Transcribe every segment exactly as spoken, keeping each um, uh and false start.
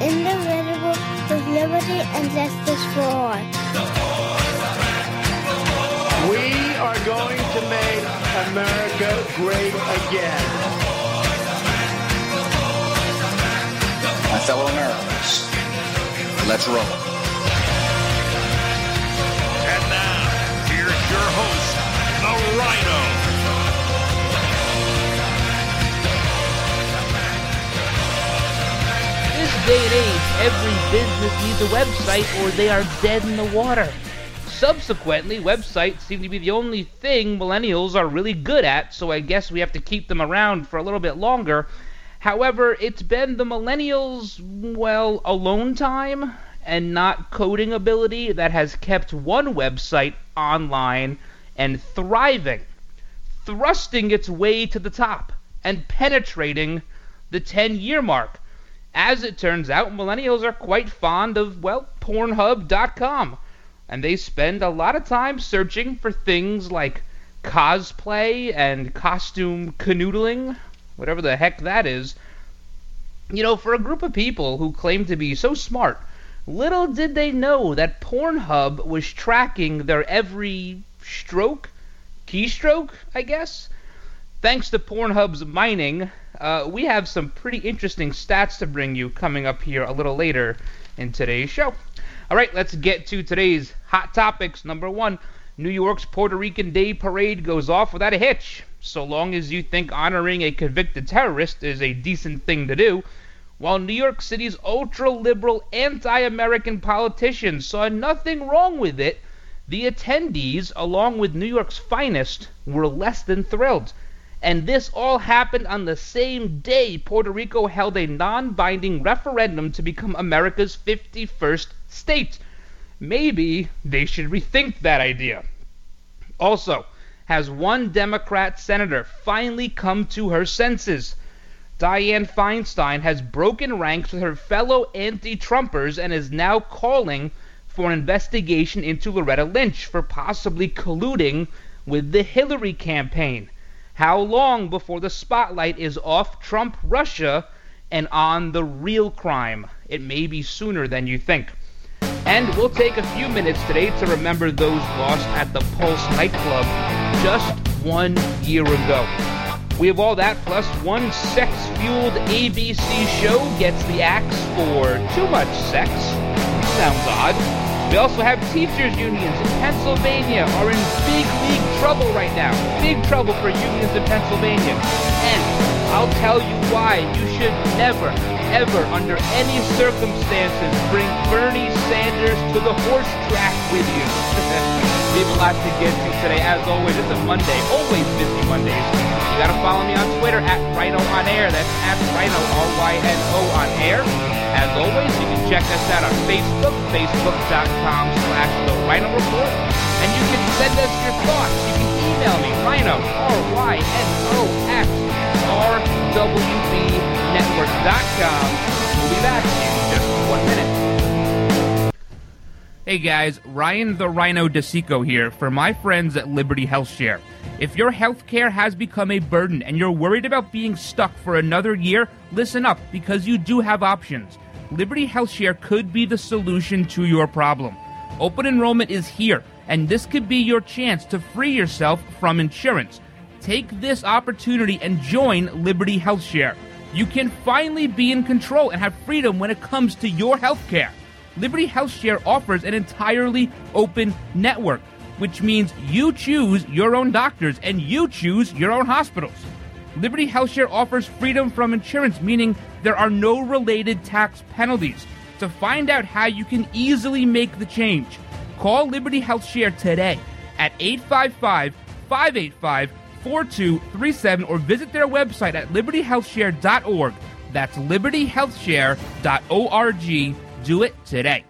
indivisible, with liberty and justice for all. We are going to make America great again. My fellow Americans, let's roll. And now, here's your host, the Rhino. Day and age, every business needs a website or they are dead in the water. Subsequently, websites seem to be the only thing millennials are really good at, so I guess we have to keep them around for a little bit longer. However, it's been the millennials, well, alone time and not coding ability that has kept one website online and thriving, thrusting its way to the top and penetrating the ten-year mark. As it turns out, millennials are quite fond of, well, Pornhub dot com, and they spend a lot of time searching for things like cosplay and costume canoodling, whatever the heck that is. You know, for a group of people who claim to be so smart, little did they know that Pornhub was tracking their every stroke, keystroke, I guess. Thanks to Pornhub's mining, Uh, we have some pretty interesting stats to bring you coming up here a little later in today's show. All right, let's get to today's hot topics. Number one, New York's Puerto Rican Day Parade goes off without a hitch, so long as you think honoring a convicted terrorist is a decent thing to do, while New York City's ultra-liberal anti-American politicians saw nothing wrong with it, the attendees, along with New York's finest, were less than thrilled. And this all happened on the same day Puerto Rico held a non-binding referendum to become America's fifty-first state. Maybe they should rethink that idea. Also, has one Democrat senator finally come to her senses? Dianne Feinstein has broken ranks with her fellow anti-Trumpers and is now calling for an investigation into Loretta Lynch for possibly colluding with the Hillary campaign. How long before the spotlight is off Trump Russia and on the real crime? It may be sooner than you think. And we'll take a few minutes today to remember those lost at the Pulse nightclub just one year ago. We have all that, plus one sex-fueled A B C show gets the axe for too much sex. Sounds odd. We also have teachers' unions in Pennsylvania are in big league trouble right now. Big trouble for unions in Pennsylvania. And I'll tell you why you should never, ever, under any circumstances, bring Bernie Sanders to the horse track with you. We have a lot to get to today. As always, it's a Monday. Always busy Mondays. You got to follow me on Twitter at Rhino on Air. That's at Rhino, R Y N O on Air. As always, you can check us out on Facebook, facebook dot com slash The Rhino Report. And you can send us your thoughts. You can email me, Rhino, R Y N O, at R W B Network dot com. We'll be back in just one minute. Hey guys, Ryan the Rhino DeSico here for my friends at Liberty HealthShare. If your healthcare has become a burden and you're worried about being stuck for another year, listen up, because you do have options. Liberty HealthShare could be the solution to your problem. Open enrollment is here, and this could be your chance to free yourself from insurance. Take this opportunity and join Liberty HealthShare. You can finally be in control and have freedom when it comes to your healthcare. Liberty HealthShare offers an entirely open network, which means you choose your own doctors and you choose your own hospitals. Liberty HealthShare offers freedom from insurance, meaning there are no related tax penalties. To find out how you can easily make the change, call Liberty HealthShare today at eight five five, five eight five, four two three seven or visit their website at liberty health share dot org. That's liberty health share dot org. Do it today.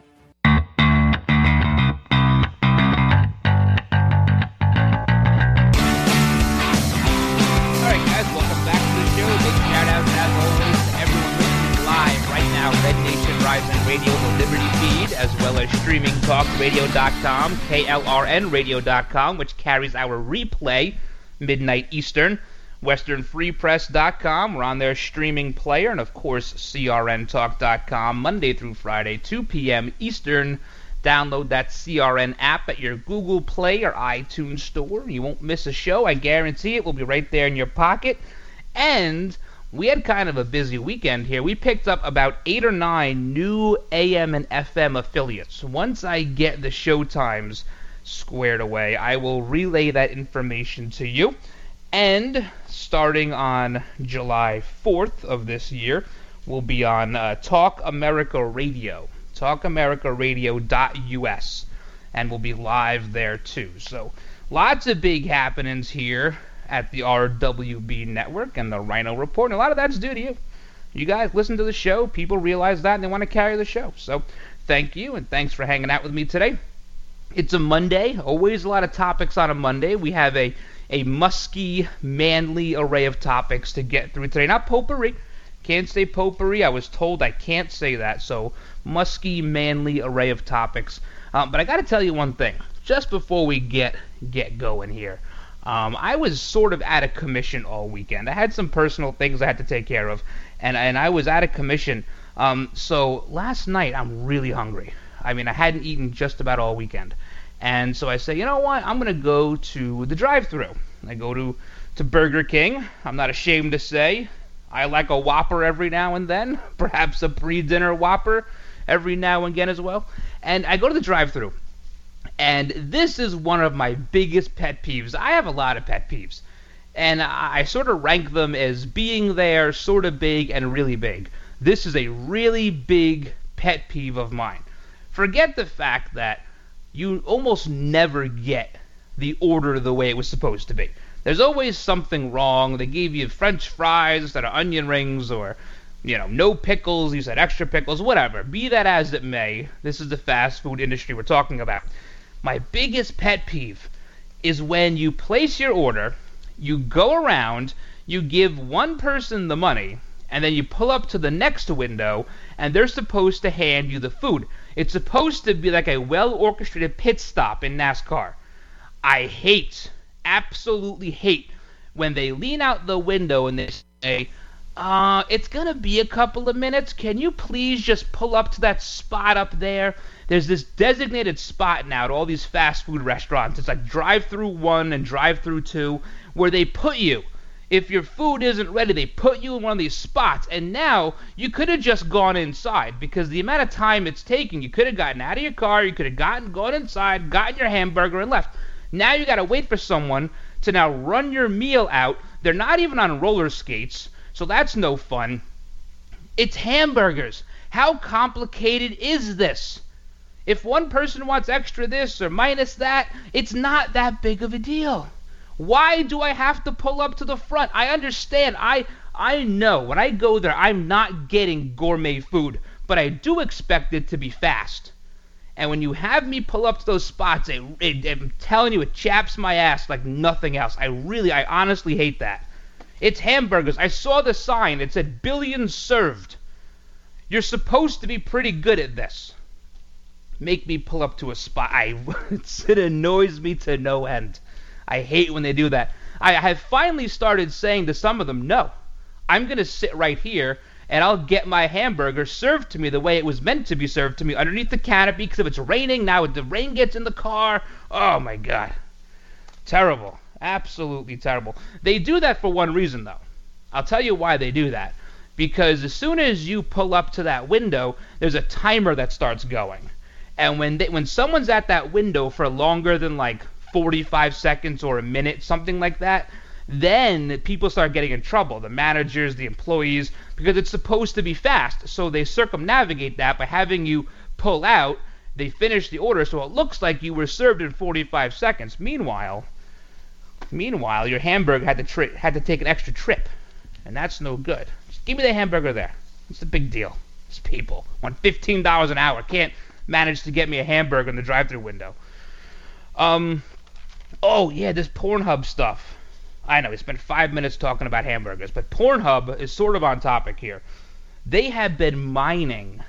Radio, the Liberty feed, as well as Streaming Talk Radio dot com, K L R N Radio dot com, which carries our replay, midnight Eastern, Western Free Press dot com, we're on their streaming player, and of course, C R N Talk dot com, Monday through Friday, two p.m. Eastern. Download that C R N app at your Google Play or iTunes store. You won't miss a show, I guarantee it. We'll be right there in your pocket. And we had kind of a busy weekend here. We picked up about eight or nine new A M and F M affiliates. Once I get the show times squared away, I will relay that information to you. And starting on July fourth of this year, we'll be on uh, Talk America Radio. Talk America Radio dot U S, and we'll be live there too. So lots of big happenings here at the R W B Network and the Rhino Report, and a lot of that's due to you. You guys listen to the show, people realize that, and they want to carry the show. So thank you, and thanks for hanging out with me today. It's a Monday, always a lot of topics on a Monday. We have a, a musky, manly array of topics to get through today. Not potpourri. Can't say potpourri. I was told I can't say that, so musky, manly array of topics. Um, but I got to tell you one thing, just before we get get going here. Um, I was sort of out of commission all weekend. I had some personal things I had to take care of, and and I was out of commission. Um, so last night, I'm really hungry. I mean, I hadn't eaten just about all weekend. And so I say, you know what, I'm going to go to the drive-thru. I go to, to Burger King. I'm not ashamed to say I like a Whopper every now and then, perhaps a pre-dinner Whopper every now and again as well. And I go to the drive-thru, and this is one of my biggest pet peeves. I have a lot of pet peeves, and I, I sort of rank them as being there, sort of big, and really big. This is a really big pet peeve of mine. Forget the fact that you almost never get the order the way it was supposed to be. There's always something wrong. They gave you French fries instead of onion rings, or, you know, no pickles. You said extra pickles, whatever. Be that as it may, this is the fast food industry we're talking about. My biggest pet peeve is when you place your order, you go around, you give one person the money, and then you pull up to the next window, and they're supposed to hand you the food. It's supposed to be like a well-orchestrated pit stop in NASCAR. I hate absolutely hate when they lean out the window and they say, uh, it's going to be a couple of minutes. Can you please just pull up to that spot up there? There's this designated spot now at all these fast food restaurants. It's like drive-through one and drive-through two, where they put you. If your food isn't ready, they put you in one of these spots. And now you could have just gone inside, because the amount of time it's taking, you could have gotten out of your car, you could have gotten gone inside, gotten your hamburger, and left. Now you got to wait for someone to now run your meal out. They're not even on roller skates, so that's no fun. It's hamburgers. How complicated is this? If one person wants extra this or minus that, it's not that big of a deal. Why do I have to pull up to the front? I understand. I I know when I go there, I'm not getting gourmet food, but I do expect it to be fast. And when you have me pull up to those spots, it, it, I'm telling you, it chaps my ass like nothing else. I really, I honestly hate that. It's hamburgers. I saw the sign. It said billions served. You're supposed to be pretty good at this. Make me pull up to a spot. I, it annoys me to no end. I hate when they do that. I have finally started saying to some of them, no, I'm going to sit right here, and I'll get my hamburger served to me the way it was meant to be served to me, underneath the canopy, because if it's raining now, if the rain gets in the car, oh my God. Terrible. Absolutely terrible. They do that for one reason, though. I'll tell you why they do that. Because as soon as you pull up to that window, there's a timer that starts going. And when they, when someone's at that window for longer than like forty-five seconds or a minute, something like that, then people start getting in trouble, the managers, the employees, because it's supposed to be fast. So they circumnavigate that by having you pull out. They finish the order, so it looks like you were served in forty-five seconds. Meanwhile, meanwhile, your hamburger had to tri- had to take an extra trip, and that's no good. Just give me the hamburger there. It's the big deal. These people want fifteen dollars an hour. Can't manage to get me a hamburger in the drive-thru window. Um, oh yeah, this Pornhub stuff. I know, we spent five minutes talking about hamburgers, but Pornhub is sort of on topic here. They have been mining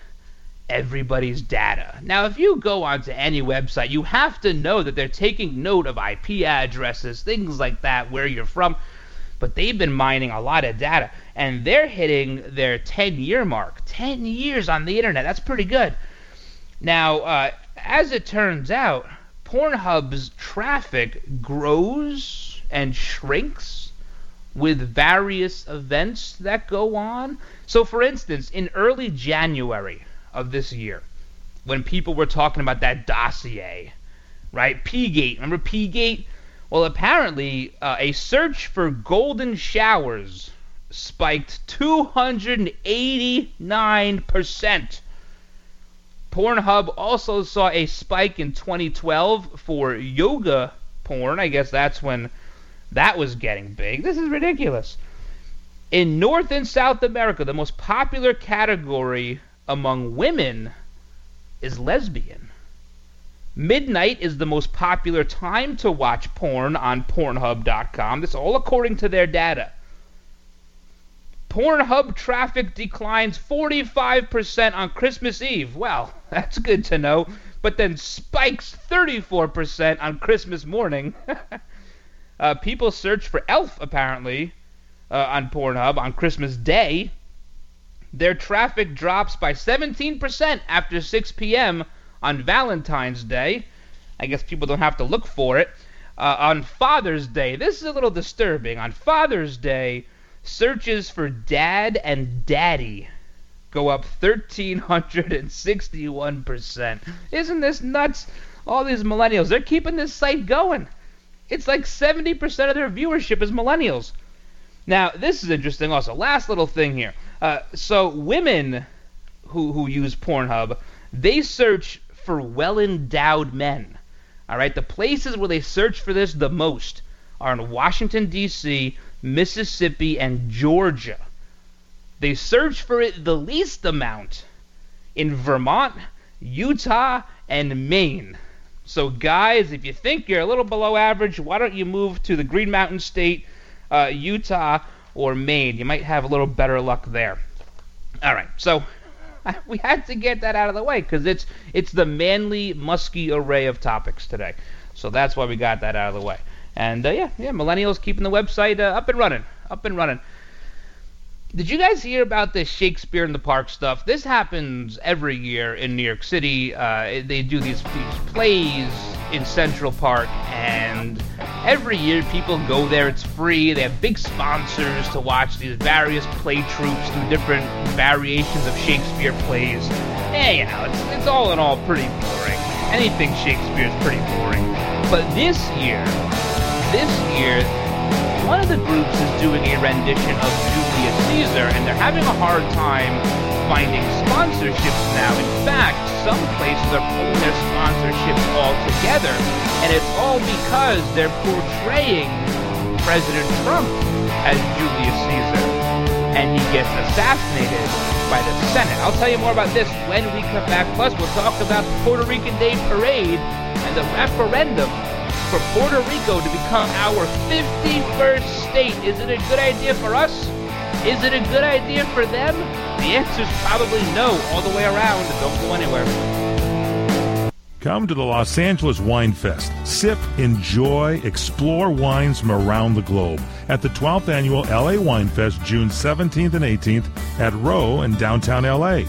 everybody's data. Now, if you go onto any website, you have to know that they're taking note of I P addresses, things like that, where you're from. But they've been mining a lot of data, and they're hitting their ten-year mark. ten years on the internet. That's pretty good. Now, uh, as it turns out, Pornhub's traffic grows and shrinks with various events that go on. So, for instance, in early January of this year, when people were talking about that dossier, right? P-Gate. Remember P-Gate? Well, apparently, uh, a search for golden showers spiked two hundred eighty-nine percent. Pornhub also saw a spike in twenty twelve for yoga porn. I guess that's when that was getting big. This is ridiculous. In North and South America, the most popular category among women is lesbian. Midnight is the most popular time to watch porn on Pornhub dot com. This is all according to their data. Pornhub traffic declines forty-five percent on Christmas Eve. Well, that's good to know. But then spikes thirty-four percent on Christmas morning. uh, people search for Elf, apparently, uh, on Pornhub on Christmas Day. Their traffic drops by seventeen percent after six p.m. on Valentine's Day. I guess people don't have to look for it. Uh, on Father's Day, this is a little disturbing. On Father's Day, searches for dad and daddy go up one thousand three hundred sixty-one percent. Isn't this nuts? All these millennials, they're keeping this site going. It's like seventy percent of their viewership is millennials. Now, this is interesting also. Last little thing here. Uh, so women who, who use Pornhub, they search for well-endowed men. All right, the places where they search for this the most are in Washington, D C, Mississippi, and Georgia. They search for it the least amount in Vermont, Utah, and Maine. So guys, if you think you're a little below average, why don't you move to the Green Mountain State, uh, Utah, or Maine? You might have a little better luck there. All right, so I, we had to get that out of the way because it's, it's the manly, musky array of topics today. So that's why we got that out of the way. And, uh, yeah, yeah, millennials keeping the website uh, up and running, up and running. Did you guys hear about this Shakespeare in the Park stuff? This happens every year in New York City. Uh, they do these, these plays in Central Park, and every year people go there. It's free. They have big sponsors to watch these various play troupes do different variations of Shakespeare plays. Yeah, you know, it's, it's all in all pretty boring. Anything Shakespeare is pretty boring. But this year... This year, one of the groups is doing a rendition of Julius Caesar, and they're having a hard time finding sponsorships now. In fact, some places are pulling their sponsorships all together, and it's all because they're portraying President Trump as Julius Caesar, and he gets assassinated by the Senate. I'll tell you more about this when we come back. Plus, we'll talk about the Puerto Rican Day Parade and the referendum for Puerto Rico to become our fifty-first state. Is it a good idea for us? Is it a good idea for them? The answer is probably no all the way around. Don't go anywhere. Come to the Los Angeles Wine Fest. Sip, enjoy, explore wines from around the globe at the twelfth Annual L A Wine Fest, June seventeenth and eighteenth at Rowe in downtown L A.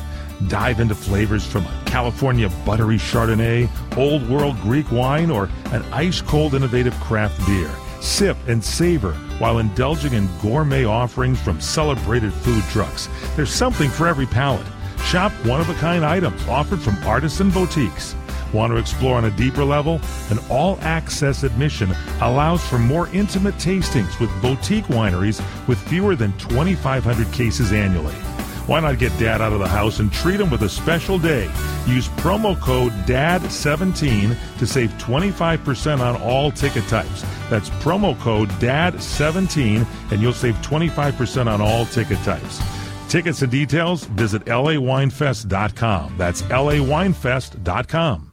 Dive into flavors from a California buttery Chardonnay, Old World Greek wine, or an ice-cold innovative craft beer. Sip and savor while indulging in gourmet offerings from celebrated food trucks. There's something for every palate. Shop one-of-a-kind items offered from artisan boutiques. Want to explore on a deeper level? An all-access admission allows for more intimate tastings with boutique wineries with fewer than twenty-five hundred cases annually. Why not get Dad out of the house and treat him with a special day? Use promo code D A D seventeen to save twenty-five percent on all ticket types. That's promo code D A D seventeen, and you'll save twenty-five percent on all ticket types. Tickets and details, visit L A Wine Fest dot com. That's L A Wine Fest dot com.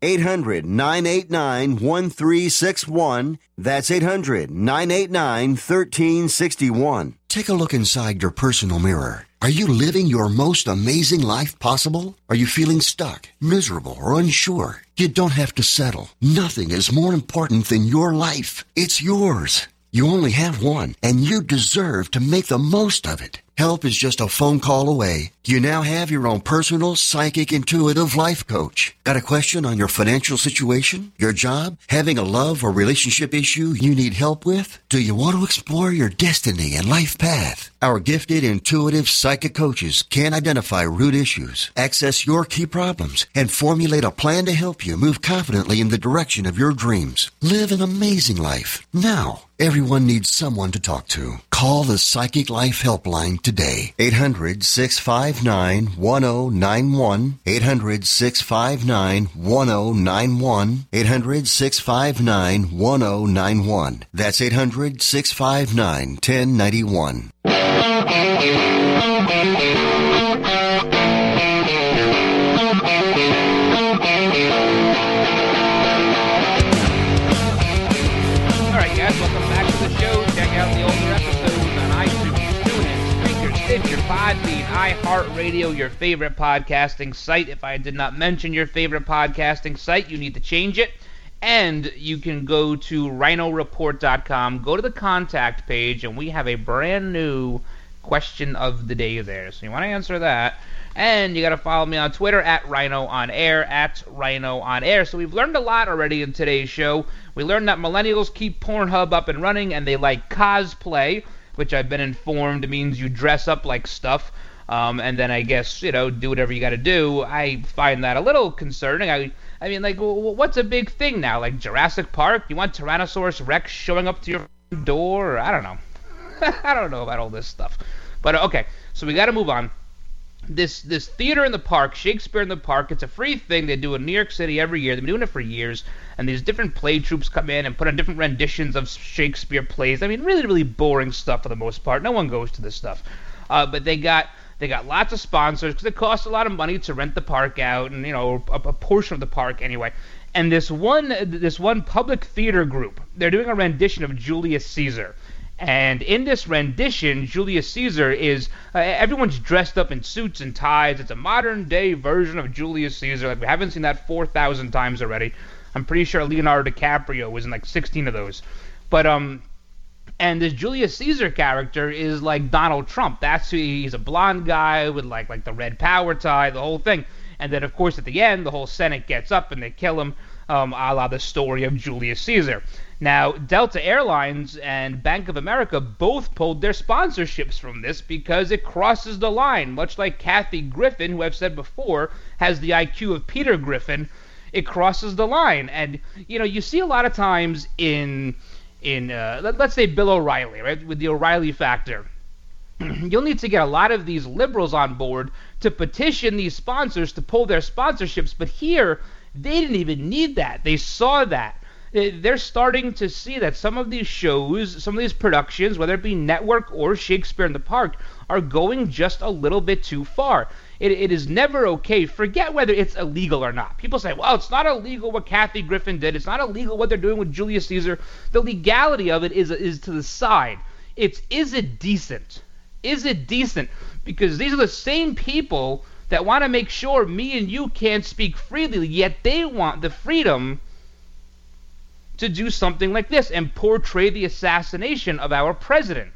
eight hundred, nine eight nine, one three six one. That's eight hundred, nine eight nine, one three six one. Take a look inside your personal mirror. Are you living your most amazing life possible? Are you feeling stuck, miserable, or unsure? You don't have to settle. Nothing is more important than your life. It's yours. You only have one, and you deserve to make the most of it. Help is just a phone call away. You now have your own personal, psychic, intuitive life coach. Got a question on your financial situation, your job, having a love or relationship issue you need help with? Do you want to explore your destiny and life path? Our gifted, intuitive, psychic coaches can identify root issues, access your key problems, and formulate a plan to help you move confidently in the direction of your dreams. Live an amazing life. Now, everyone needs someone to talk to. Call the Psychic Life Helpline today. eight hundred, six five nine, one zero nine one. eight hundred, six five nine, one zero nine one. eight hundred, six five nine, one zero nine one. That's eight hundred, six five nine, one zero nine one. All right, guys, welcome back to the show. Check out the older episodes on iTunes, TuneIn, Spreaker, Stitcher, Podbean, iHeartRadio, your favorite podcasting site. If I did not mention your favorite podcasting site, you need to change it. And you can go to Rhino Report dot com, go to the contact page, and we have a brand new question of the day there. So you want to answer that. And you got to follow me on Twitter, at Rhino on Air, at Rhino on Air. So we've learned a lot already in today's show. We learned that millennials keep Pornhub up and running, and they like cosplay, which I've been informed means you dress up like stuff. Um, and then I guess, you know, do whatever you got to do. I find that a little concerning. I I mean, like, well, what's a big thing now? Like Jurassic Park? You want Tyrannosaurus Rex showing up to your door? I don't know. I don't know about all this stuff. But, okay, so we got to move on. This this theater in the park, Shakespeare in the Park, it's a free thing they do in New York City every year. They've been doing it for years. And these different play troupes come in and put on different renditions of Shakespeare plays. I mean, really, really boring stuff for the most part. No one goes to this stuff. Uh, but they got... They got lots of sponsors because it costs a lot of money to rent the park out and, you know, a, a portion of the park anyway. And this one this one public theater group, they're doing a rendition of Julius Caesar. And in this rendition, Julius Caesar is uh, – everyone's dressed up in suits and ties. It's a modern-day version of Julius Caesar. Like, we haven't seen that four thousand times already. I'm pretty sure Leonardo DiCaprio was in, like, sixteen of those. But – um. And this Julius Caesar character is like Donald Trump. That's who he, he's a blonde guy with like like the red power tie, the whole thing. And then, of course, at the end, the whole Senate gets up and they kill him, um, a la the story of Julius Caesar. Now, Delta Airlines and Bank of America both pulled their sponsorships from this because it crosses the line, much like Kathy Griffin, who I've said before, has the I Q of Peter Griffin. It crosses the line. And, you know, you see a lot of times in... In uh, let's say Bill O'Reilly, right, with the O'Reilly factor, you'll need to get a lot of these liberals on board to petition these sponsors to pull their sponsorships. But here, they didn't even need that. They saw that. They're starting to see that some of these shows, some of these productions, whether it be Network or Shakespeare in the Park, are going just a little bit too far. It, it is never okay. Forget whether it's illegal or not. People say, well, it's not illegal what Kathy Griffin did. It's not illegal what they're doing with Julius Caesar. The legality of it is is to the side. It's, is it decent? Is it decent? Because these are the same people that want to make sure me and you can't speak freely, yet they want the freedom to do something like this and portray the assassination of our president.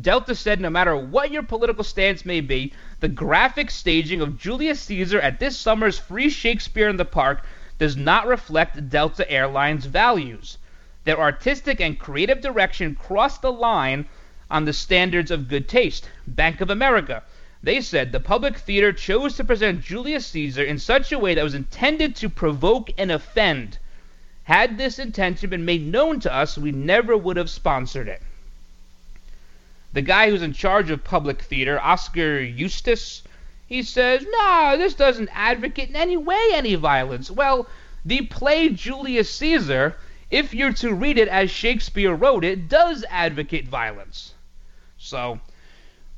Delta said no matter what your political stance may be, the graphic staging of Julius Caesar at this summer's free Shakespeare in the Park does not reflect Delta Airlines' values. Their artistic and creative direction crossed the line on the standards of good taste. Bank of America, they said, the Public Theater chose to present Julius Caesar in such a way that was intended to provoke and offend. Had this intention been made known to us, we never would have sponsored it. The guy who's in charge of Public Theater, Oscar Eustace, he says, no, this doesn't advocate in any way any violence. Well, the play Julius Caesar, if you're to read it as Shakespeare wrote it, does advocate violence. So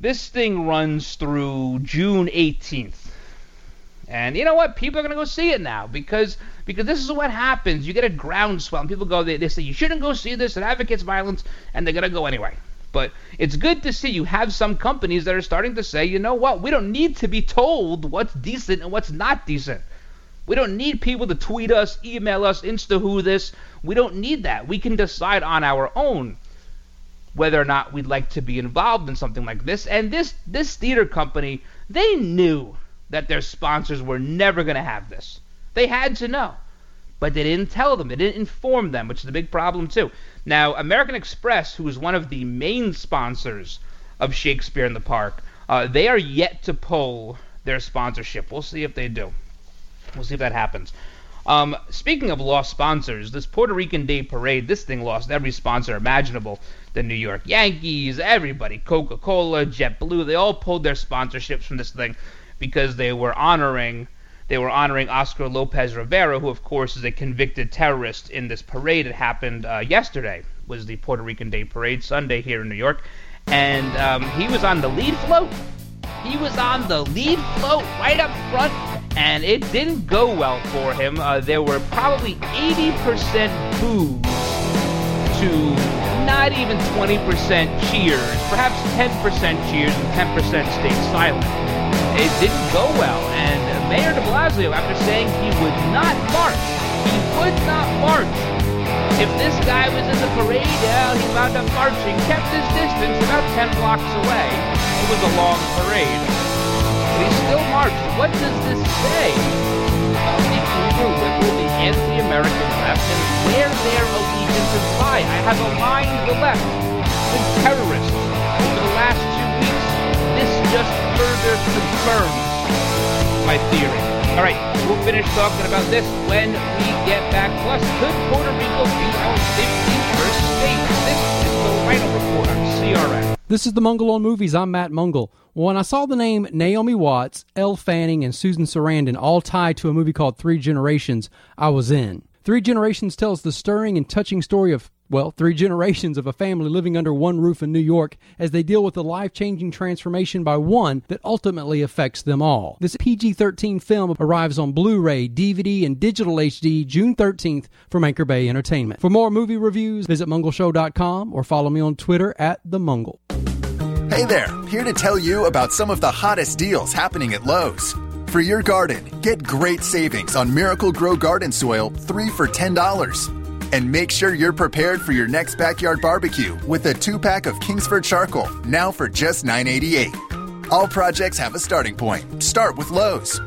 this thing runs through June eighteenth. And you know what? People are going to go see it now because because this is what happens. You get a groundswell, and people go, they, they say, you shouldn't go see this. It advocates violence, and they're going to go anyway. But it's good to see you have some companies that are starting to say, you know what? We don't need to be told what's decent and what's not decent. We don't need people to tweet us, email us, insta-who this. We don't need that. We can decide on our own whether or not we'd like to be involved in something like this. And this this theater company, they knew that their sponsors were never going to have this. They had to know. But they didn't tell them. They didn't inform them, which is a big problem, too. Now, American Express, who is one of the main sponsors of Shakespeare in the Park, uh, they are yet to pull their sponsorship. We'll see if they do. We'll see if that happens. Um, speaking of lost sponsors, this Puerto Rican Day Parade, this thing lost every sponsor imaginable. The New York Yankees, everybody, Coca-Cola, JetBlue, they all pulled their sponsorships from this thing because they were honoring They were honoring Oscar Lopez Rivera, who, of course, is a convicted terrorist in this parade. It happened uh, yesterday, was the Puerto Rican Day Parade, Sunday here in New York. And um, he was on the lead float. He was on the lead float right up front, and it didn't go well for him. Uh, there were probably eighty percent boos to not even twenty percent cheers, perhaps ten percent cheers and ten percent stayed silent. It didn't go well, and Mayor de Blasio, after saying he would not march, he would not march. If this guy was in the parade, well, he wound up marching, kept his distance about ten blocks away. It was a long parade. But he still marched. What does this say about the evil liberal, the anti-American left, and where their allegiances lie? I have aligned the left with terrorists over the last two weeks. This just further confirms my theory. All right, we'll finish talking about this when we get back. Plus, could Puerto Rico be our fifty-first state? This is the Rhino Report on C R N. This is the Mungle on Movies. I'm Matt Mungle. When I saw the name Naomi Watts, Elle Fanning, and Susan Sarandon all tied to a movie called Three Generations, I was in. Three Generations tells the stirring and touching story of, well, three generations of a family living under one roof in New York as they deal with a life-changing transformation by one that ultimately affects them all. This P G thirteen film arrives on Blu-ray, D V D, and digital H D June thirteenth from Anchor Bay Entertainment. For more movie reviews, visit Mungle Show dot com or follow me on Twitter at The Mungle. Hey there, here to tell you about some of the hottest deals happening at Lowe's. For your garden, get great savings on Miracle Grow Garden Soil, three for ten dollars. And make sure you're prepared for your next backyard barbecue with a two-pack of Kingsford Charcoal, now for just nine dollars and eighty-eight cents. All projects have a starting point. Start with Lowe's.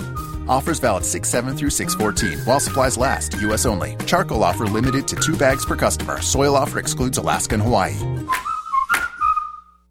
Offers valid six seven through six fourteen, while supplies last, U S only. Charcoal offer limited to two bags per customer. Soil offer excludes Alaska and Hawaii.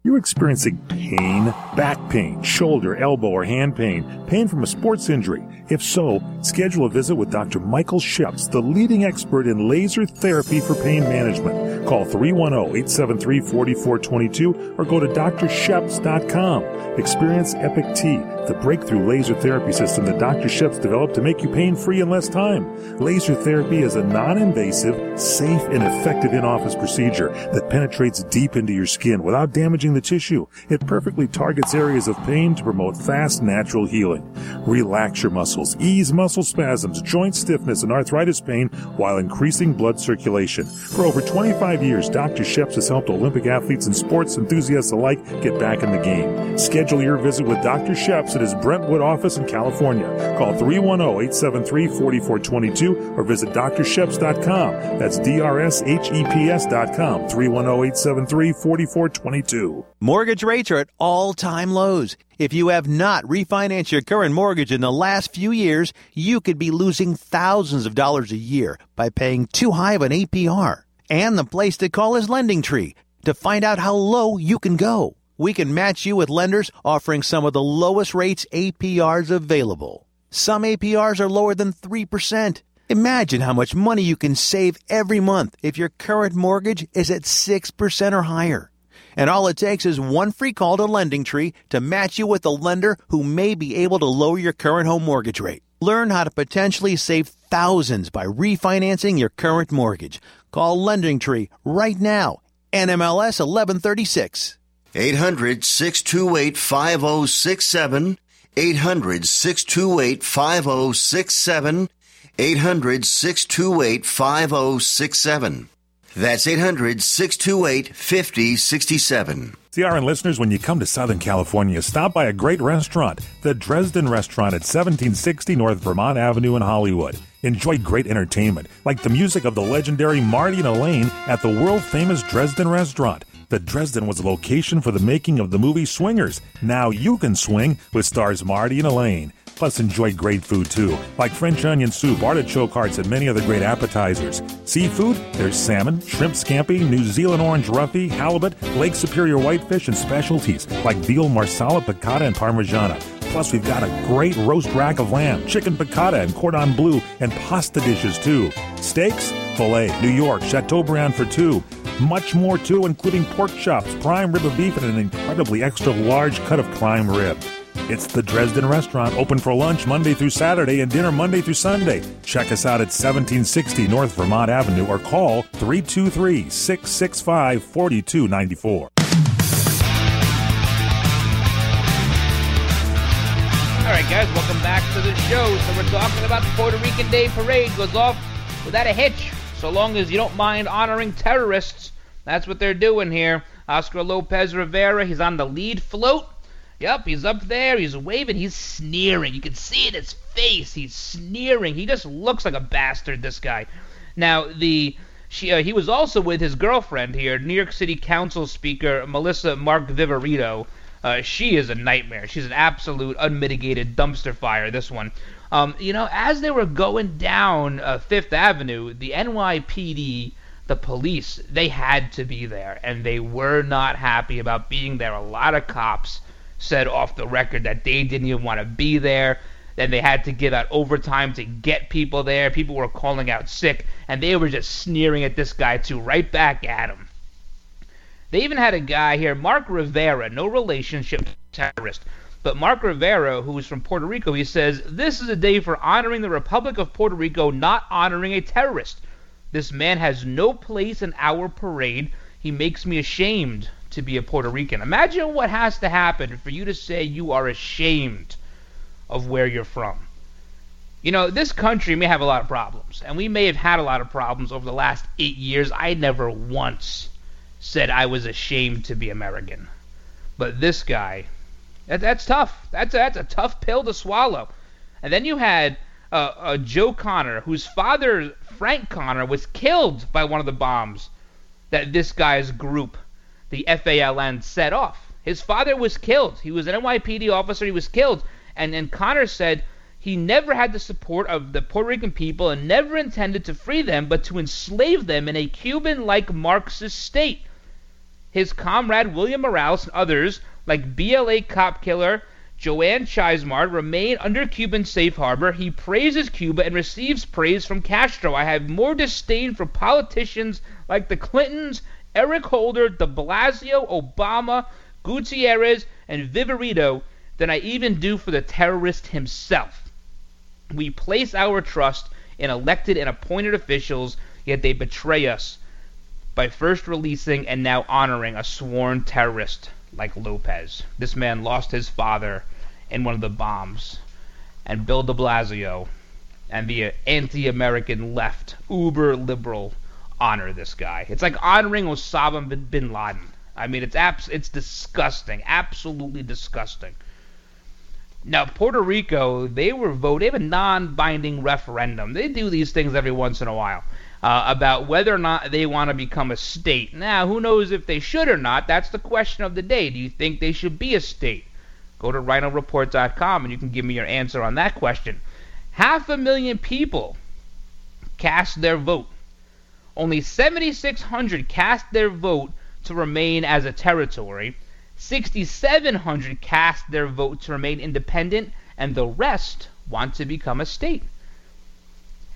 You're experiencing pain, back pain, shoulder, elbow, or hand pain, pain from a sports injury. If so, schedule a visit with Doctor Michael Sheps, the leading expert in laser therapy for pain management. Call three one zero, eight seven three, four four two two or go to D R sheps dot com. Experience Epic T, the breakthrough laser therapy system that Doctor Sheps developed to make you pain-free in less time. Laser therapy is a non-invasive, safe, and effective in-office procedure that penetrates deep into your skin without damaging the tissue. It perfectly targets areas of pain to promote fast, natural healing. Relax your muscles, ease muscle spasms, joint stiffness, and arthritis pain while increasing blood circulation. For over twenty-five five years, Doctor Sheps has helped Olympic athletes and sports enthusiasts alike get back in the game. Schedule your visit with Doctor Sheps at his Brentwood office in California. Call three one zero, eight seven three, four four two two or visit D R sheps dot com. That's D R S H E P S dot com, three one zero, eight seven three, four four two two. Mortgage rates are at all-time lows. If you have not refinanced your current mortgage in the last few years, you could be losing thousands of dollars a year by paying too high of an A P R. And the place to call is LendingTree to find out how low you can go. We can match you with lenders offering some of the lowest rates A P Rs available. Some A P Rs are lower than three percent. Imagine how much money you can save every month if your current mortgage is at six percent or higher. And all it takes is one free call to LendingTree to match you with a lender who may be able to lower your current home mortgage rate. Learn how to potentially save thousands by refinancing your current mortgage. Call LendingTree right now. N M L S eleven thirty-six. eight hundred, six two eight, five oh six seven. eight hundred, six two eight, five oh six seven. eight hundred, six two eight, five oh six seven. That's eight hundred, six two eight, five oh six seven. C R N listeners, when you come to Southern California, stop by a great restaurant, the Dresden Restaurant at seventeen sixty North Vermont Avenue in Hollywood. Enjoy great entertainment, like the music of the legendary Marty and Elaine at the world-famous Dresden Restaurant. The Dresden was a location for the making of the movie Swingers. Now you can swing with stars Marty and Elaine. Plus, enjoy great food, too, like French onion soup, artichoke hearts, and many other great appetizers. Seafood, there's salmon, shrimp scampi, New Zealand orange roughy, halibut, Lake Superior whitefish, and specialties like veal marsala, piccata, and parmigiana. Plus, we've got a great roast rack of lamb, chicken piccata, and cordon bleu, and pasta dishes, too. Steaks, filet, New York, Chateaubriand for two. Much more, too, including pork chops, prime rib of beef, and an incredibly extra-large cut of prime rib. It's the Dresden Restaurant, open for lunch Monday through Saturday and dinner Monday through Sunday. Check us out at seventeen sixty North Vermont Avenue or call three two three, six six five, four two nine four. All right, guys, welcome back to the show. So we're talking about the Puerto Rican Day Parade. Goes off without a hitch, so long as you don't mind honoring terrorists. That's what they're doing here. Oscar Lopez Rivera, he's on the lead float. Yep, he's up there, he's waving, he's sneering. You can see it in his face, he's sneering. He just looks like a bastard, this guy. Now, the she, uh, he was also with his girlfriend here, New York City Council Speaker Melissa Mark Viverito. Uh, she is a nightmare. She's an absolute unmitigated dumpster fire, this one. Um, you know, as they were going down uh, Fifth Avenue, the N Y P D, the police, they had to be there, and they were not happy about being there. A lot of cops said off the record that they didn't even want to be there. Then they had to give out overtime to get people there. People were calling out sick, and they were just sneering at this guy, too, right back at him. They even had a guy here, Mark Rivera, no relationship to terrorist, but Mark Rivera, who is from Puerto Rico, he says, "This is a day for honoring the Republic of Puerto Rico, not honoring a terrorist. This man has no place in our parade. He makes me ashamed to be a Puerto Rican." Imagine what has to happen for you to say you are ashamed of where you're from. You know, this country may have a lot of problems, and we may have had a lot of problems over the last eight years. I never once said I was ashamed to be American. But this guy, that, that's tough. That's a, that's a tough pill to swallow. And then you had uh, uh, Joe Connor, whose father, Frank Connor, was killed by one of the bombs that this guy's group, the F A L N, set off. His father was killed. He was an N Y P D officer. He was killed. And then Connor said he never had the support of the Puerto Rican people and never intended to free them, but to enslave them in a Cuban-like Marxist state. His comrade William Morales and others, like B L A cop killer Joanne Chaismard, remain under Cuban safe harbor. He praises Cuba and receives praise from Castro. "I have more disdain for politicians like the Clintons, Eric Holder, de Blasio, Obama, Gutierrez, and Viverito than I even do for the terrorist himself. We place our trust in elected and appointed officials, yet they betray us by first releasing and now honoring a sworn terrorist like Lopez." This man lost his father in one of the bombs. And Bill de Blasio and the anti-American left, uber-liberal, honor this guy. It's like honoring Osama bin Laden. I mean, it's abs- it's disgusting. Absolutely disgusting. Now, Puerto Rico, they were vote. They have a non-binding referendum. They do these things every once in a while uh, about whether or not they want to become a state. Now, who knows if they should or not? That's the question of the day. Do you think they should be a state? Go to Rhino Report dot com and you can give me your answer on that question. Half a million people cast their vote. Only seventy-six hundred cast their vote to remain as a territory, sixty-seven hundred cast their vote to remain independent, and the rest want to become a state.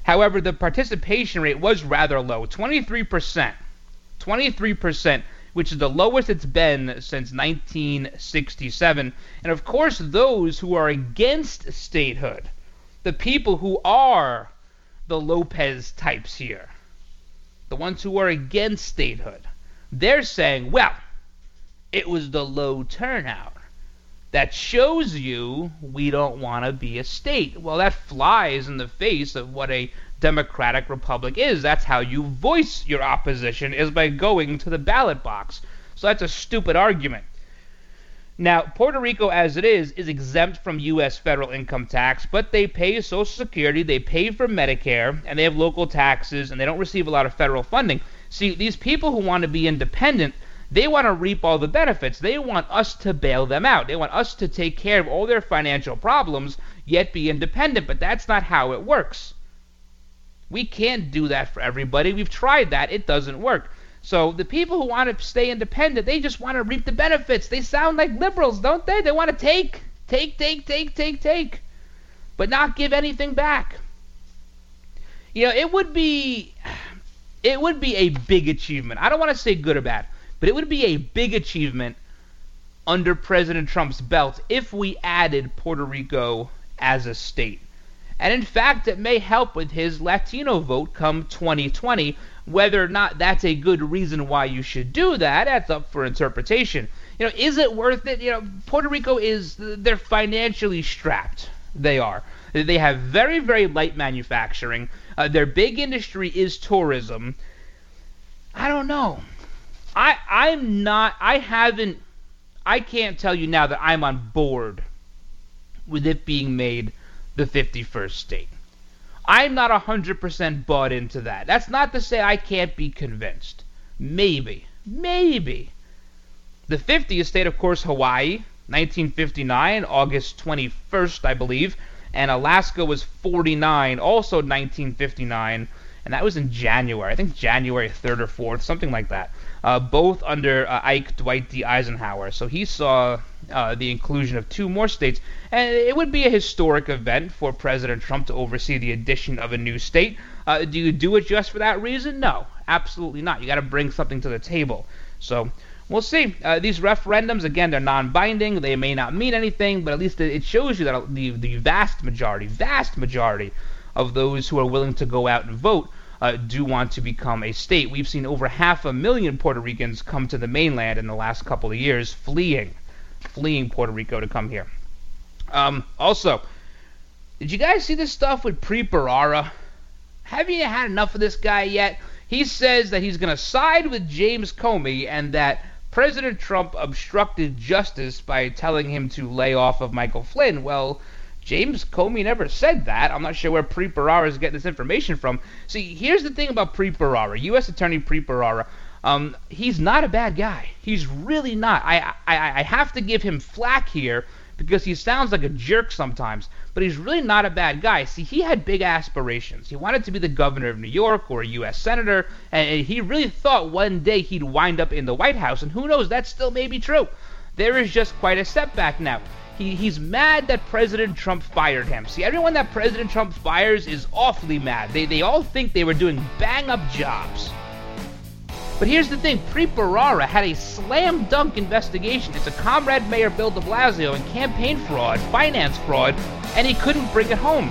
However, the participation rate was rather low, twenty-three percent, twenty-three percent, which is the lowest it's been since nineteen sixty-seven. And of course, those who are against statehood, the people who are the Lopez types here, the ones who are against statehood, they're saying, well, it was the low turnout that shows you we don't want to be a state. Well, that flies in the face of what a democratic republic is. That's how you voice your opposition, is by going to the ballot box. So that's a stupid argument. Now, Puerto Rico, as it is, is exempt from U S federal income tax, but they pay Social Security, they pay for Medicare, and they have local taxes, and they don't receive a lot of federal funding. See, these people who want to be independent, they want to reap all the benefits. They want us to bail them out. They want us to take care of all their financial problems, yet be independent. But that's not how it works. We can't do that for everybody. We've tried that. It doesn't work. So the people who want to stay independent, they just want to reap the benefits. They sound like liberals, don't they? They want to take, take, take, take, take, take, but not give anything back. You know, it would be... It would be a big achievement. I don't want to say good or bad, but it would be a big achievement under President Trump's belt if we added Puerto Rico as a state. And in fact, it may help with his Latino vote come twenty twenty. Whether or not that's a good reason why you should do that, that's up for interpretation. You know, is it worth it? You know, Puerto Rico is, they're financially strapped. They are. They have very, very light manufacturing. Uh, their big industry is tourism. I don't know. I, I'm not, I haven't, I can't tell you now that I'm on board with it being made the fifty-first state. I'm not one hundred percent bought into that. That's not to say I can't be convinced. Maybe, maybe. The fiftieth state, of course, Hawaii, nineteen fifty-nine, August twenty-first, I believe. And Alaska was forty-nine, also nineteen fifty-nine, and that was in January. I think January third or fourth, something like that. Uh, both under uh, Ike Dwight D. Eisenhower. So he saw uh, the inclusion of two more states. And it would be a historic event for President Trump to oversee the addition of a new state. Uh, do you do it just for that reason? No, absolutely not. You got to bring something to the table. So we'll see. Uh, these referendums, again, they're non-binding. They may not mean anything, but at least it shows you that the, the vast majority, vast majority of those who are willing to go out and vote uh, do want to become a state. We've seen over half a million Puerto Ricans come to the mainland in the last couple of years, fleeing, fleeing Puerto Rico to come here. Um, also, did you guys see this stuff with Preet Bharara? Have you had enough of this guy yet? He says that he's going to side with James Comey and that President Trump obstructed justice by telling him to lay off of Michael Flynn. Well, James Comey never said that. I'm not sure where Preet Bharara is getting this information from. See, here's the thing about Preet Bharara, U S Attorney Preet Bharara. Um, he's not a bad guy. He's really not. I, I I have to give him flack here because he sounds like a jerk sometimes, but he's really not a bad guy. See, he had big aspirations. He wanted to be the governor of New York or a U S senator, and he really thought one day he'd wind up in the White House, and who knows, that still may be true. There is just quite a setback now. He, he's mad that President Trump fired him. See, everyone that President Trump fires is awfully mad. They, they all think they were doing bang-up jobs. But here's the thing, Preet Bharara had a slam dunk investigation into Comrade Mayor Bill de Blasio and campaign fraud, finance fraud, and he couldn't bring it home.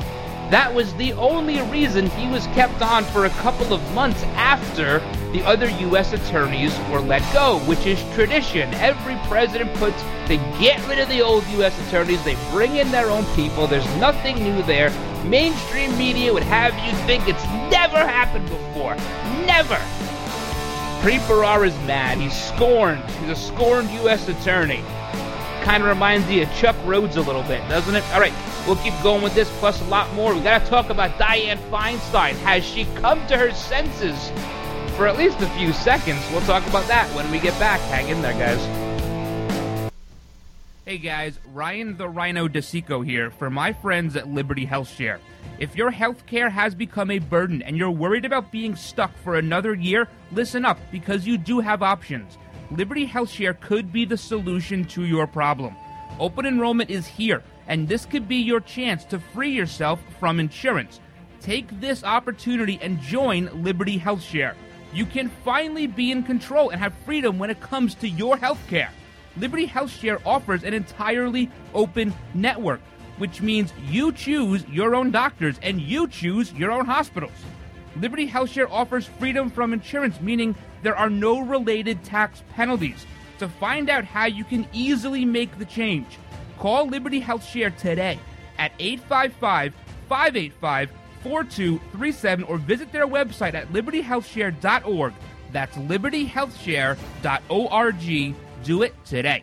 That was the only reason he was kept on for a couple of months after the other U S attorneys were let go, which is tradition. Every president puts, they get rid of the old U S attorneys, they bring in their own people, there's nothing new there. Mainstream media would have you think it's never happened before. Never! Preet Bharara is mad. He's scorned. He's a scorned U S attorney. Kind of reminds you of Chuck Rhodes a little bit, doesn't it? All right, we'll keep going with this, plus a lot more. We got to talk about Dianne Feinstein. Has she come to her senses for at least a few seconds? We'll talk about that when we get back. Hang in there, guys. Hey, guys. Ryan the Rhino DeSico here for my friends at Liberty HealthShare. If your health care has become a burden and you're worried about being stuck for another year, listen up, because you do have options. Liberty HealthShare could be the solution to your problem. Open enrollment is here, and this could be your chance to free yourself from insurance. Take this opportunity and join Liberty HealthShare. You can finally be in control and have freedom when it comes to your health care. Liberty HealthShare offers an entirely open network, which means you choose your own doctors and you choose your own hospitals. Liberty HealthShare offers freedom from insurance, meaning there are no related tax penalties. To find out how you can easily make the change, call Liberty HealthShare today at eight five five, five eight five, four two three seven or visit their website at liberty health share dot org. That's liberty health share dot org. Do it today.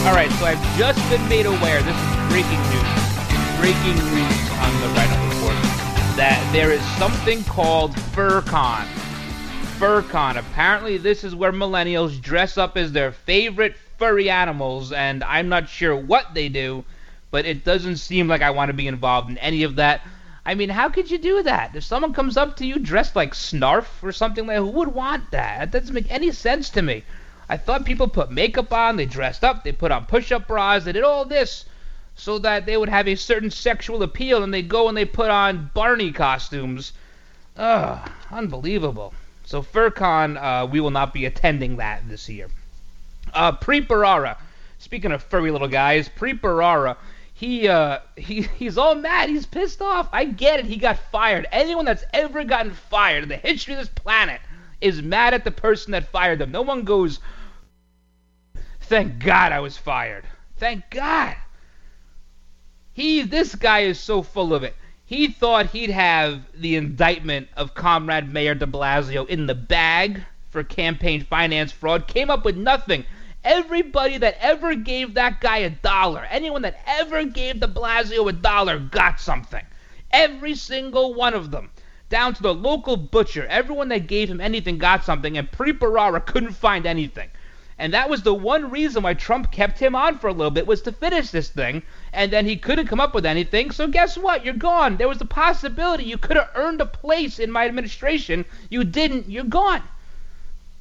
All right, so I've just been made aware, this is breaking news, breaking news on the Rhino Report, that there is something called FurCon. FurCon. Apparently this is where millennials dress up as their favorite furry animals, and I'm not sure what they do, but it doesn't seem like I want to be involved in any of that. I mean, how could you do that? If someone comes up to you dressed like Snarf or something like that, who would want that? That doesn't make any sense to me. I thought people put makeup on, they dressed up, they put on push-up bras, they did all this so that they would have a certain sexual appeal, and they go and they put on Barney costumes. Ugh, unbelievable. So FurCon, uh, we will not be attending that this year. Uh, Preet Bharara, speaking of furry little guys, Preet Bharara, he, uh, he, he's all mad, he's pissed off. I get it, he got fired. Anyone that's ever gotten fired in the history of this planet is mad at the person that fired them. No one goes, thank God I was fired. Thank God. He, this guy is so full of it. He thought he'd have the indictment of Comrade Mayor de Blasio in the bag for campaign finance fraud. Came up with nothing. Everybody that ever gave that guy a dollar, anyone that ever gave de Blasio a dollar got something. Every single one of them. Down to the local butcher. Everyone that gave him anything got something, and Preet Bharara couldn't find anything. And that was the one reason why Trump kept him on for a little bit, was to finish this thing. And then he couldn't come up with anything, so guess what? You're gone. There was the possibility you could have earned a place in my administration. You didn't. You're gone.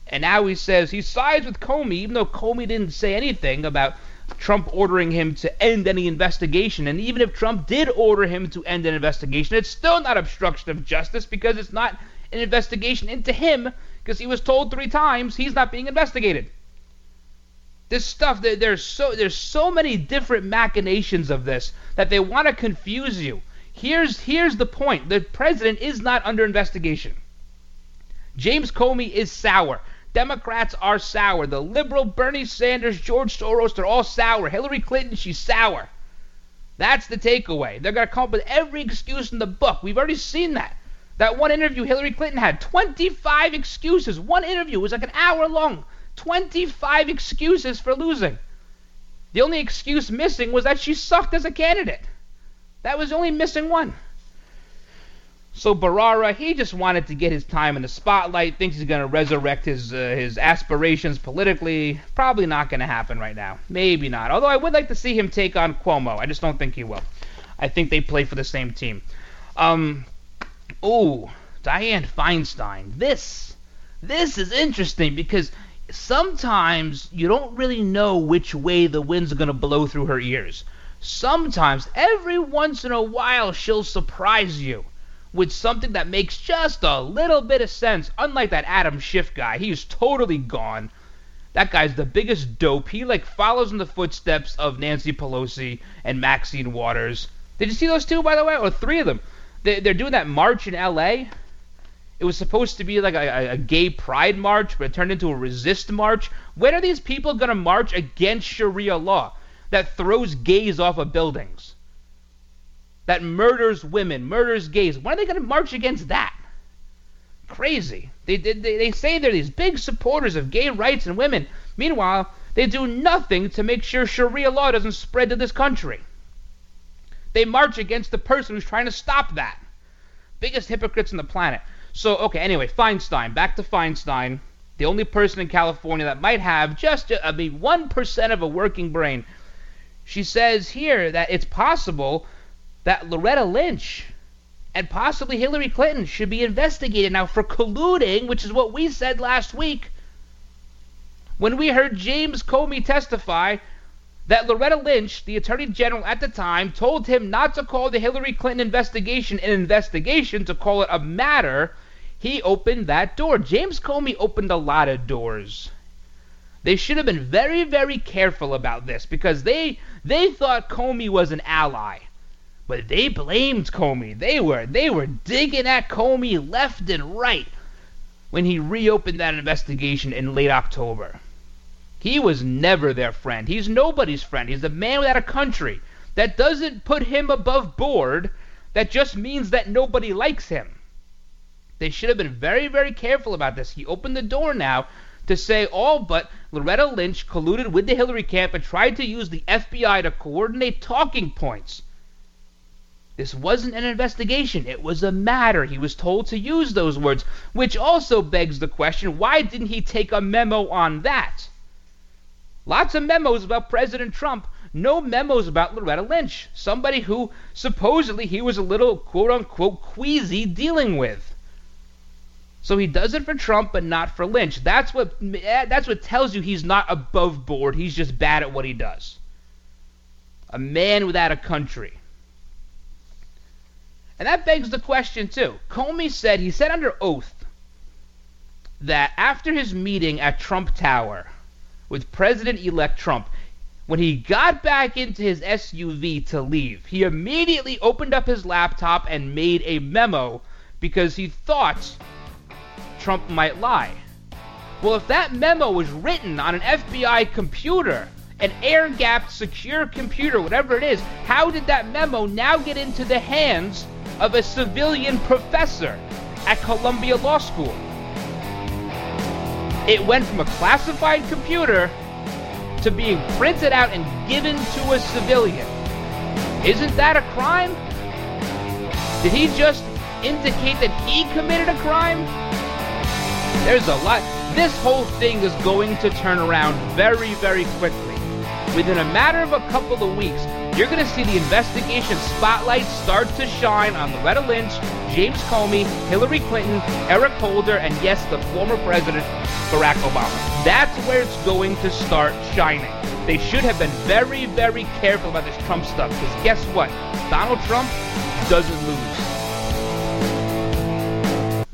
And now he says he sides with Comey, even though Comey didn't say anything about Trump ordering him to end any investigation. And even if Trump did order him to end an investigation, it's still not obstruction of justice, because it's not an investigation into him, because he was told three times he's not being investigated. This stuff, there's so there's so many different machinations of this that they want to confuse you. Here's here's the point. The president is not under investigation. James Comey is sour. Democrats are sour. The liberal Bernie Sanders, George Soros, they're all sour. Hillary Clinton, she's sour. That's the takeaway. They're going to come up with every excuse in the book. We've already seen that. That one interview Hillary Clinton had, twenty-five excuses. One interview was like an hour long. twenty-five excuses for losing. The only excuse missing was that she sucked as a candidate. That was the only missing one. So Bharara, he just wanted to get his time in the spotlight, thinks he's going to resurrect his uh, his aspirations politically. Probably not going to happen right now. Maybe not. Although I would like to see him take on Cuomo. I just don't think he will. I think they play for the same team. Um, ooh, Dianne Feinstein. This, this is interesting because sometimes you don't really know which way the winds are going to blow through her ears. Sometimes, every once in a while, she'll surprise you with something that makes just a little bit of sense. Unlike that Adam Schiff guy, he's totally gone. That guy's the biggest dope. He like follows in the footsteps of Nancy Pelosi and Maxine Waters. Did you see those two, by the way, or three of them? They, they're doing that march in L A. It was supposed to be like a, a gay pride march, but it turned into a resist march. When are these people gonna march against Sharia law that throws gays off of buildings? That murders women, murders gays. When are they going to march against that? Crazy. They, they they say they're these big supporters of gay rights and women. Meanwhile, they do nothing to make sure Sharia law doesn't spread to this country. They march against the person who's trying to stop that. Biggest hypocrites on the planet. So, okay, anyway, Feinstein. Back to Feinstein. The only person in California that might have just, I mean, one percent of a working brain. She says here that it's possible that Loretta Lynch and possibly Hillary Clinton should be investigated now for colluding, which is what we said last week when we heard James Comey testify that Loretta Lynch, the Attorney General at the time, told him not to call the Hillary Clinton investigation an investigation, to call it a matter. He opened that door. James Comey opened a lot of doors. They should have been very, very careful about this because they they thought Comey was an ally. But they blamed Comey. They were they were digging at Comey left and right when he reopened that investigation in late October. He was never their friend. He's nobody's friend. He's a man without a country. That doesn't put him above board. That just means that nobody likes him. They should have been very, very careful about this. He opened the door now to say all but Loretta Lynch colluded with the Hillary camp and tried to use the F B I to coordinate talking points. This wasn't an investigation. It was a matter. He was told to use those words, which also begs the question, why didn't he take a memo on that? Lots of memos about President Trump. No memos about Loretta Lynch, somebody who supposedly he was a little, quote-unquote, queasy dealing with. So he does it for Trump, but not for Lynch. That's what, that's what tells you he's not above board. He's just bad at what he does. A man without a country. And that begs the question, too. Comey said, he said under oath that after his meeting at Trump Tower with President-elect Trump, when he got back into his S U V to leave, he immediately opened up his laptop and made a memo because he thought Trump might lie. Well, if that memo was written on an F B I computer, an air-gapped, secure computer, whatever it is, how did that memo now get into the hands of a civilian professor at Columbia Law School? It went from a classified computer to being printed out and given to a civilian. Isn't that a crime? Did he just indicate that he committed a crime? There's a lot. This whole thing is going to turn around very, very quickly. Within a matter of a couple of weeks, you're going to see the investigation spotlight start to shine on Loretta Lynch, James Comey, Hillary Clinton, Eric Holder, and yes, the former president, Barack Obama. That's where it's going to start shining. They should have been very, very careful about this Trump stuff, because guess what? Donald Trump doesn't lose.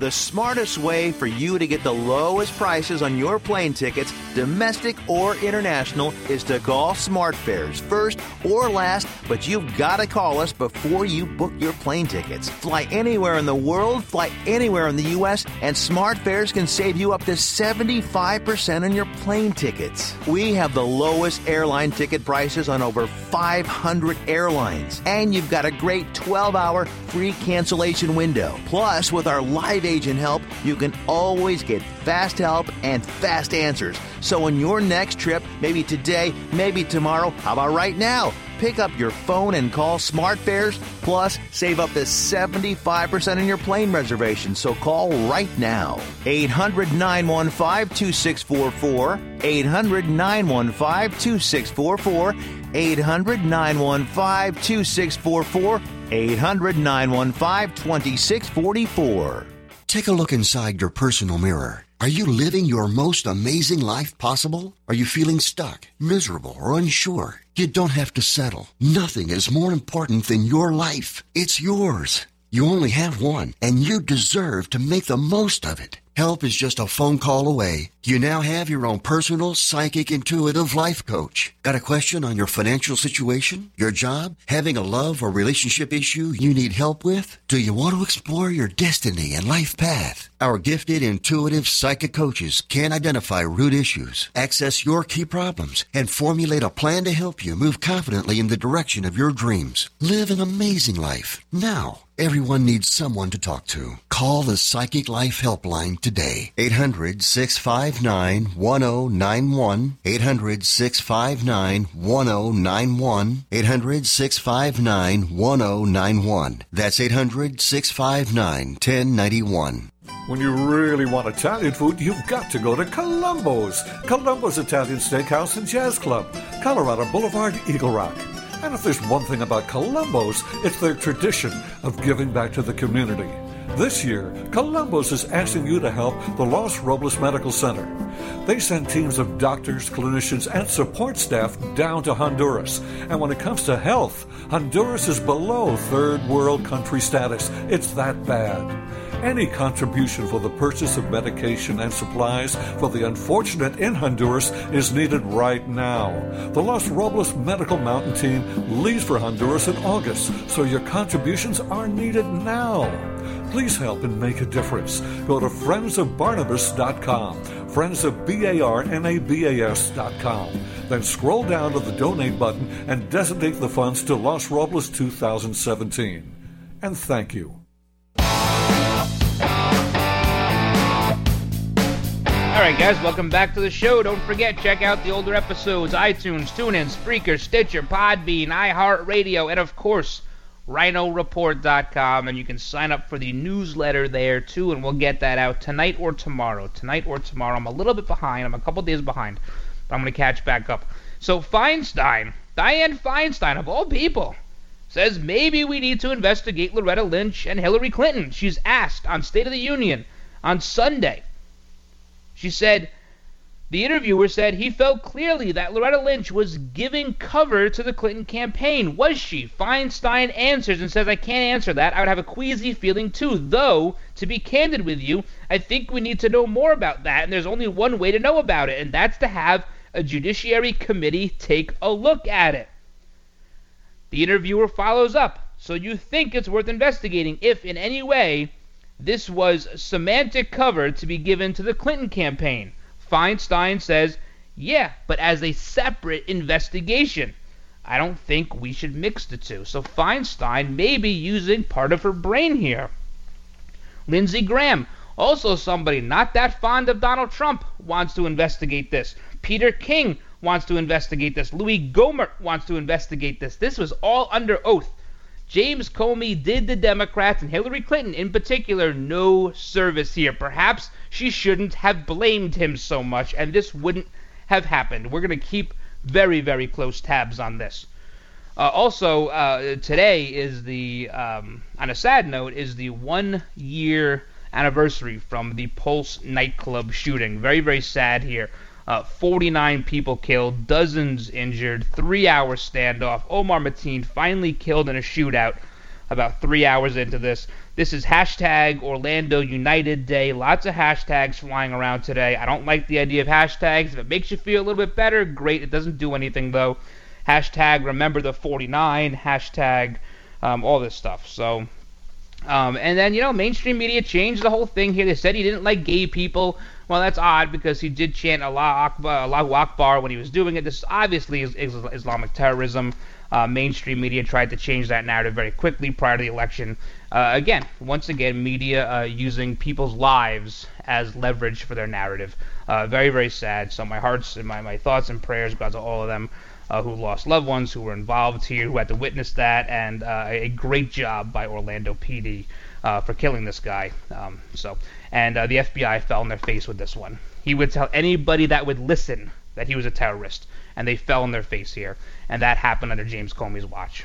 the smartest way for you to get the lowest prices on your plane tickets, domestic or international, is to call SmartFares first or last, but you've got to call us before you book your plane tickets. Fly anywhere in the world, fly anywhere in the U S, and SmartFares can save you up to seventy-five percent on your plane tickets. We have the lowest airline ticket prices on over five hundred airlines, and you've got a great twelve-hour free cancellation window. Plus, with our live agent help, you can always get fast help and fast answers. So on your next trip, maybe today, maybe tomorrow, how about right now? Pick up your phone and call SmartFares. Plus, save up to seventy-five percent on your plane reservation. So call right now. eight hundred, nine one five, two six four four. eight hundred, nine one five, two six four four. eight hundred, nine one five, two six four four. eight hundred, nine one five, two six four four. Take a look inside your personal mirror. Are you living your most amazing life possible? Are you feeling stuck, miserable, or unsure? You don't have to settle. Nothing is more important than your life. It's yours. You only have one, and you deserve to make the most of it. Help is just a phone call away. You now have your own personal, psychic, intuitive life coach. Got a question on your financial situation, your job, having a love or relationship issue you need help with? Do you want to explore your destiny and life path? Our gifted, intuitive psychic coaches can identify root issues, access your key problems, and formulate a plan to help you move confidently in the direction of your dreams. Live an amazing life now. Everyone needs someone to talk to. Call the Psychic Life Helpline today. eight hundred, six five nine, one zero nine one. eight hundred, six five nine, one zero nine one. eight hundred, six five nine, one zero nine one. That's eight hundred, six five nine, one zero nine one. When you really want Italian food, you've got to go to Columbo's. Columbo's Italian Steakhouse and Jazz Club, Colorado Boulevard, Eagle Rock. And if there's one thing about Columbo's, it's their tradition of giving back to the community. This year, Columbo's is asking you to help the Los Robles Medical Center. They send teams of doctors, clinicians, and support staff down to Honduras. And when it comes to health, Honduras is below third world country status. It's that bad. Any contribution for the purchase of medication and supplies for the unfortunate in Honduras is needed right now. The Los Robles Medical Mountain Team leaves for Honduras in August, so your contributions are needed now. Please help and make a difference. Go to friends of barnabas dot com, friends of barnabas dot com. Then scroll down to the donate button and designate the funds to Los Robles two thousand seventeen. And thank you. All right, guys, welcome back to the show. Don't forget, check out the older episodes, iTunes, TuneIn, Spreaker, Stitcher, Podbean, iHeartRadio, and, of course, Rhino Report dot com. And you can sign up for the newsletter there, too, and we'll get that out tonight or tomorrow. Tonight or tomorrow. I'm a little bit behind. I'm a couple days behind, but I'm going to catch back up. So Feinstein, Dianne Feinstein, of all people, says maybe we need to investigate Loretta Lynch and Hillary Clinton. She's asked on State of the Union on Sunday. She said, the interviewer said he felt clearly that Loretta Lynch was giving cover to the Clinton campaign. Was she? Feinstein answers and says, I can't answer that. I would have a queasy feeling too. Though, to be candid with you, I think we need to know more about that. And there's only one way to know about it. And that's to have a Judiciary Committee take a look at it. The interviewer follows up. So you think it's worth investigating if in any way this was semantic cover to be given to the Clinton campaign. Feinstein says, yeah, but as a separate investigation. I don't think we should mix the two. So Feinstein may be using part of her brain here. Lindsey Graham, also somebody not that fond of Donald Trump, wants to investigate this. Peter King wants to investigate this. Louis Gohmert wants to investigate this. This was all under oath. James Comey did the Democrats and Hillary Clinton in particular no service here. Perhaps she shouldn't have blamed him so much, and this wouldn't have happened. We're going to keep very, very close tabs on this. Uh, also, uh, today is the, um, on a sad note, is the one-year anniversary from the Pulse nightclub shooting. Very, very sad here. Uh, forty-nine people killed, dozens injured, three-hour standoff. Omar Mateen finally killed in a shootout about three hours into this. This is hashtag Orlando United Day. Lots of hashtags flying around today. I don't like the idea of hashtags. If it makes you feel a little bit better, great. It doesn't do anything, though. Hashtag remember the forty-nine. Hashtag um, all this stuff. So, um, and then, you know, mainstream media changed the whole thing here. They said he didn't like gay people. Well, that's odd because he did chant Allah Akbar, Allahu Akbar when he was doing it. This obviously is Islamic terrorism. Uh, mainstream media tried to change that narrative very quickly prior to the election. Uh, again, once again, media uh, using people's lives as leverage for their narrative. Uh, very, very sad. So my hearts and my, my thoughts and prayers go out to all of them uh, who lost loved ones, who were involved here, who had to witness that, and uh, a great job by Orlando P D uh, for killing this guy. Um, so, and uh, the F B I fell on their face with this one. He would tell anybody that would listen that he was a terrorist, and they fell on their face here. And that happened under James Comey's watch.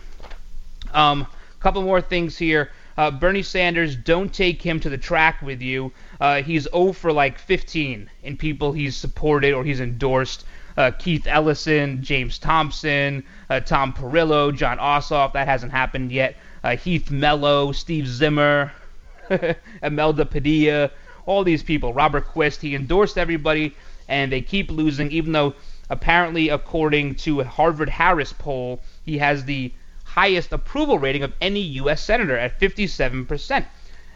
Um, couple more things here. Uh, Bernie Sanders, don't take him to the track with you. Uh, he's zero for like fifteen in people he's supported or he's endorsed. Uh, Keith Ellison, James Thompson, uh, Tom Perillo, John Ossoff. That hasn't happened yet. Uh, Heath Mello, Steve Zimmer, Imelda Padilla, all these people. Robert Quist, he endorsed everybody, and they keep losing, even though apparently, according to a Harvard-Harris poll, he has the highest approval rating of any U S senator at fifty-seven percent.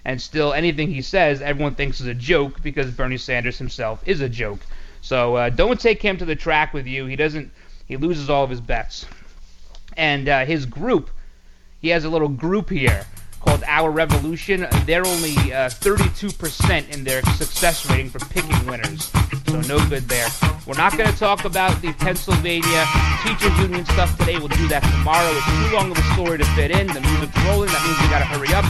And still, anything he says, everyone thinks is a joke because Bernie Sanders himself is a joke. So uh, don't take him to the track with you. He doesn't. He loses all of his bets. And uh, his group, he has a little group here called Our Revolution. They're only uh, thirty-two percent in their success rating for picking winners. So no good there. We're not going to talk about the Pennsylvania teachers union stuff today. We'll do that tomorrow. It's too long of a story to fit in. The music's rolling. That means we got to hurry up.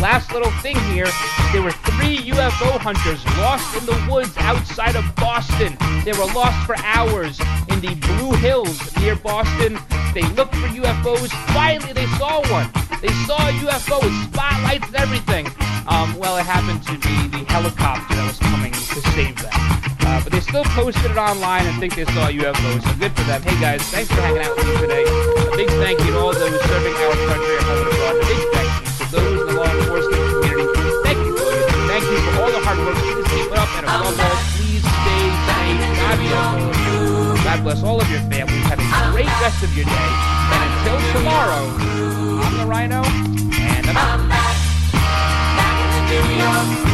Last little thing here. There were three U F O hunters lost in the woods outside of Boston. They were lost for hours in the Blue Hills near Boston. They looked for U F Os. Finally, they saw one. They saw a U F O with spotlights and everything. Um, well, it happened to be the helicopter that was coming to save them. Uh, but they still posted it online and think they saw U F Os, so good for them. Hey guys, thanks for hanging out with me today. A big thank you to all those serving our country at home and abroad. A big thank you to those in the law enforcement community. Thank you, William. Thank you for all the hard work. Please keep it up, and above all, please stay safe. God bless. God bless all of your families. Have a great rest of your day. And until tomorrow, I'm the Rhino, and I'm out.